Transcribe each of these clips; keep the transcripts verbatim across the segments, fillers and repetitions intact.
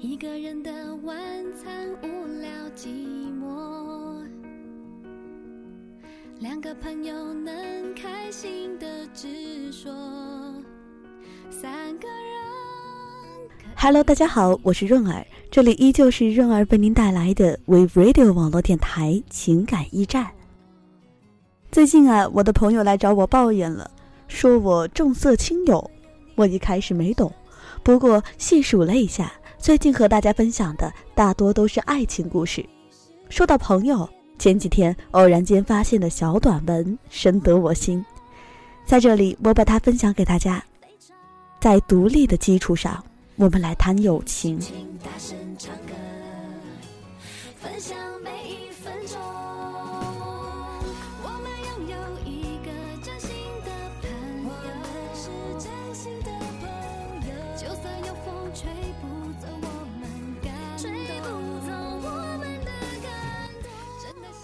一个人的晚餐无聊寂寞，两个朋友能开心的直说，三个人。Hello， 大家好，我是润儿，这里依旧是润儿为您带来的 Wave Radio 网络电台情感驿站。最近啊，我的朋友来找我抱怨了，说我重色轻友。我一开始没懂，不过细数了一下，最近和大家分享的大多都是爱情故事。说到朋友，前几天偶然间发现的小短文深得我心，在这里我把它分享给大家。在独立的基础上，我们来谈友情。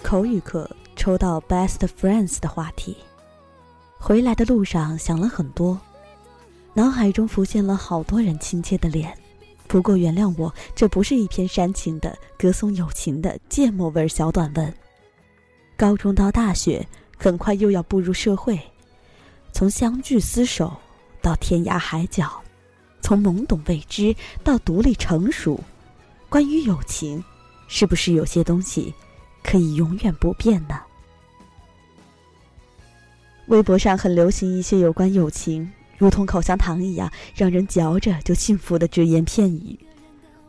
口语课抽到 Best Friends 的话题，回来的路上想了很多，脑海中浮现了好多人亲切的脸。不过原谅我，这不是一篇煽情的歌颂友情的芥末味小短文。高中到大学，很快又要步入社会，从相聚厮守到天涯海角，从懵懂未知到独立成熟，关于友情，是不是有些东西可以永远不变呢？微博上很流行一些有关友情如同口香糖一样让人嚼着就幸福的只言片语。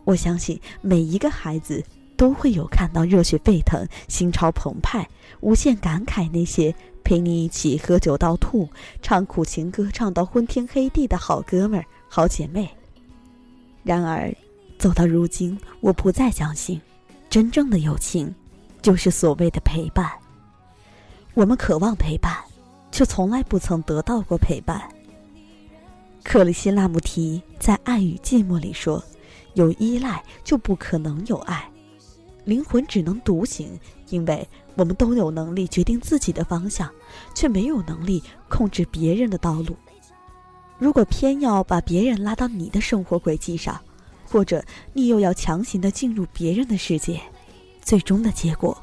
我相信每一个孩子都会有看到热血沸腾、心潮澎湃、无限感慨那些陪你一起喝酒到吐、唱苦情歌唱到昏天黑地的好哥们儿、好姐妹。然而走到如今，我不再相信真正的友情就是所谓的陪伴。我们渴望陪伴，却从来不曾得到过陪伴。克里希那穆提在《爱与寂寞》里说，有依赖就不可能有爱，灵魂只能独行，因为我们都有能力决定自己的方向，却没有能力控制别人的道路。如果偏要把别人拉到你的生活轨迹上，或者你又要强行地进入别人的世界，最终的结果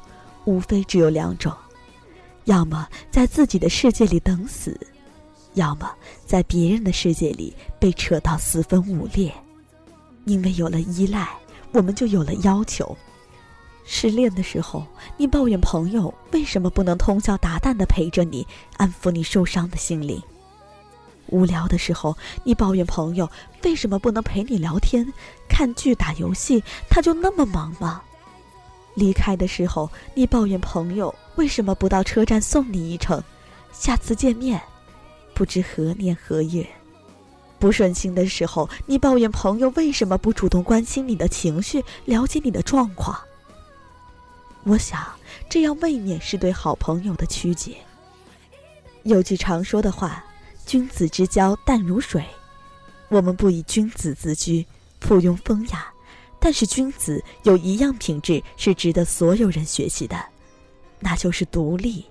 无非只有两种，要么在自己的世界里等死，要么在别人的世界里被扯到四分五裂。因为有了依赖，我们就有了要求。失恋的时候，你抱怨朋友为什么不能通宵达旦地陪着你，安抚你受伤的心灵。无聊的时候，你抱怨朋友为什么不能陪你聊天、看剧、打游戏，他就那么忙吗？离开的时候，你抱怨朋友为什么不到车站送你一程，下次见面不知何年何月。不顺心的时候，你抱怨朋友为什么不主动关心你的情绪，了解你的状况。我想这样未免是对好朋友的曲解。有句常说的话，君子之交淡如水。我们不以君子自居，附庸风雅，但是君子有一样品质是值得所有人学习的，那就是独立。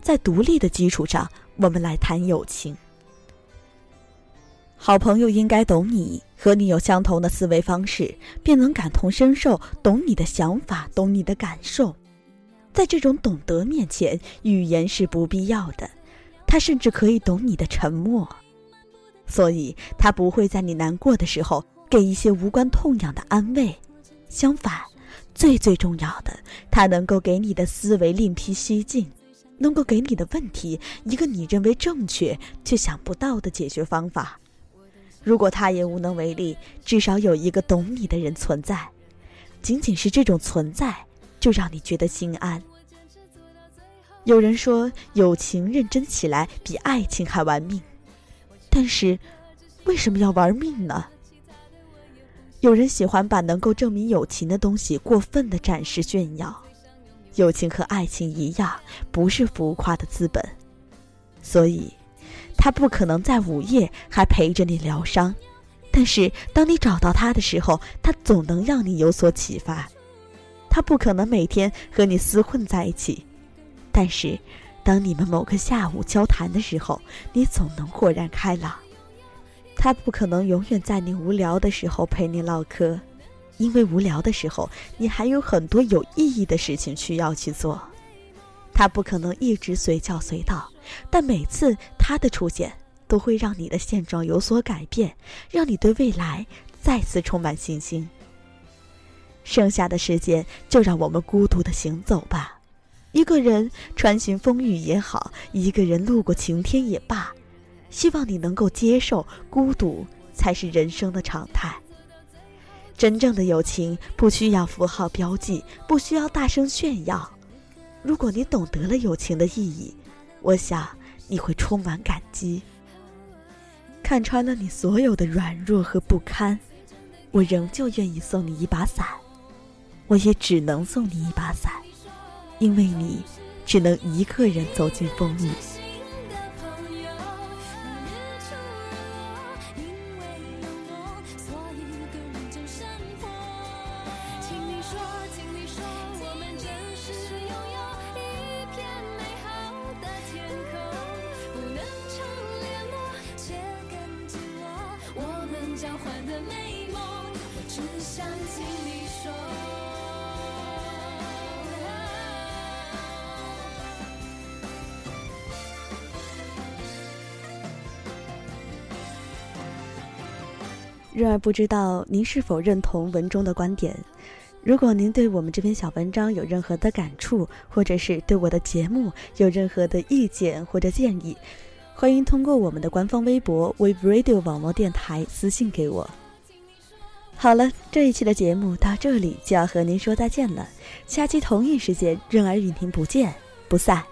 在独立的基础上，我们来谈友情。好朋友应该懂你，和你有相同的思维方式，便能感同身受，懂你的想法，懂你的感受。在这种懂得面前，语言是不必要的，他甚至可以懂你的沉默，所以他不会在你难过的时候给一些无关痛痒的安慰。相反，最最重要的，它能够给你的思维另辟蹊径，能够给你的问题一个你认为正确却想不到的解决方法。如果他也无能为力，至少有一个懂你的人存在，仅仅是这种存在就让你觉得心安。有人说友情认真起来比爱情还玩命，但是为什么要玩命呢？有人喜欢把能够证明友情的东西过分地展示炫耀。友情和爱情一样，不是浮夸的资本，所以他不可能在午夜还陪着你疗伤，但是当你找到他的时候，他总能让你有所启发。他不可能每天和你厮混在一起，但是当你们某个下午交谈的时候，你总能豁然开朗。他不可能永远在你无聊的时候陪你唠嗑，因为无聊的时候你还有很多有意义的事情需要去做。他不可能一直随叫随到，但每次他的出现都会让你的现状有所改变，让你对未来再次充满信心。剩下的时间就让我们孤独地行走吧，一个人穿行风雨也好，一个人路过晴天也罢，希望你能够接受孤独才是人生的常态。真正的友情不需要符号标记，不需要大声炫耀。如果你懂得了友情的意义，我想你会充满感激。看穿了你所有的软弱和不堪，我仍旧愿意送你一把伞，我也只能送你一把伞，因为你只能一个人走进风雨。交换的美梦，我只想听你说。热儿不知道您是否认同文中的观点，如果您对我们这篇小文章有任何的感触，或者是对我的节目有任何的意见或者建议，欢迎通过我们的官方微博 WeBradio 网络电台私信给我。好了，这一期的节目到这里就要和您说再见了，下期同一时间润儿与您不见不散。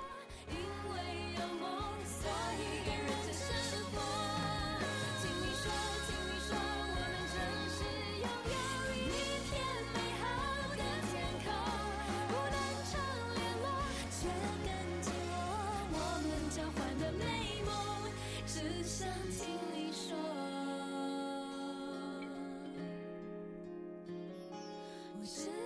是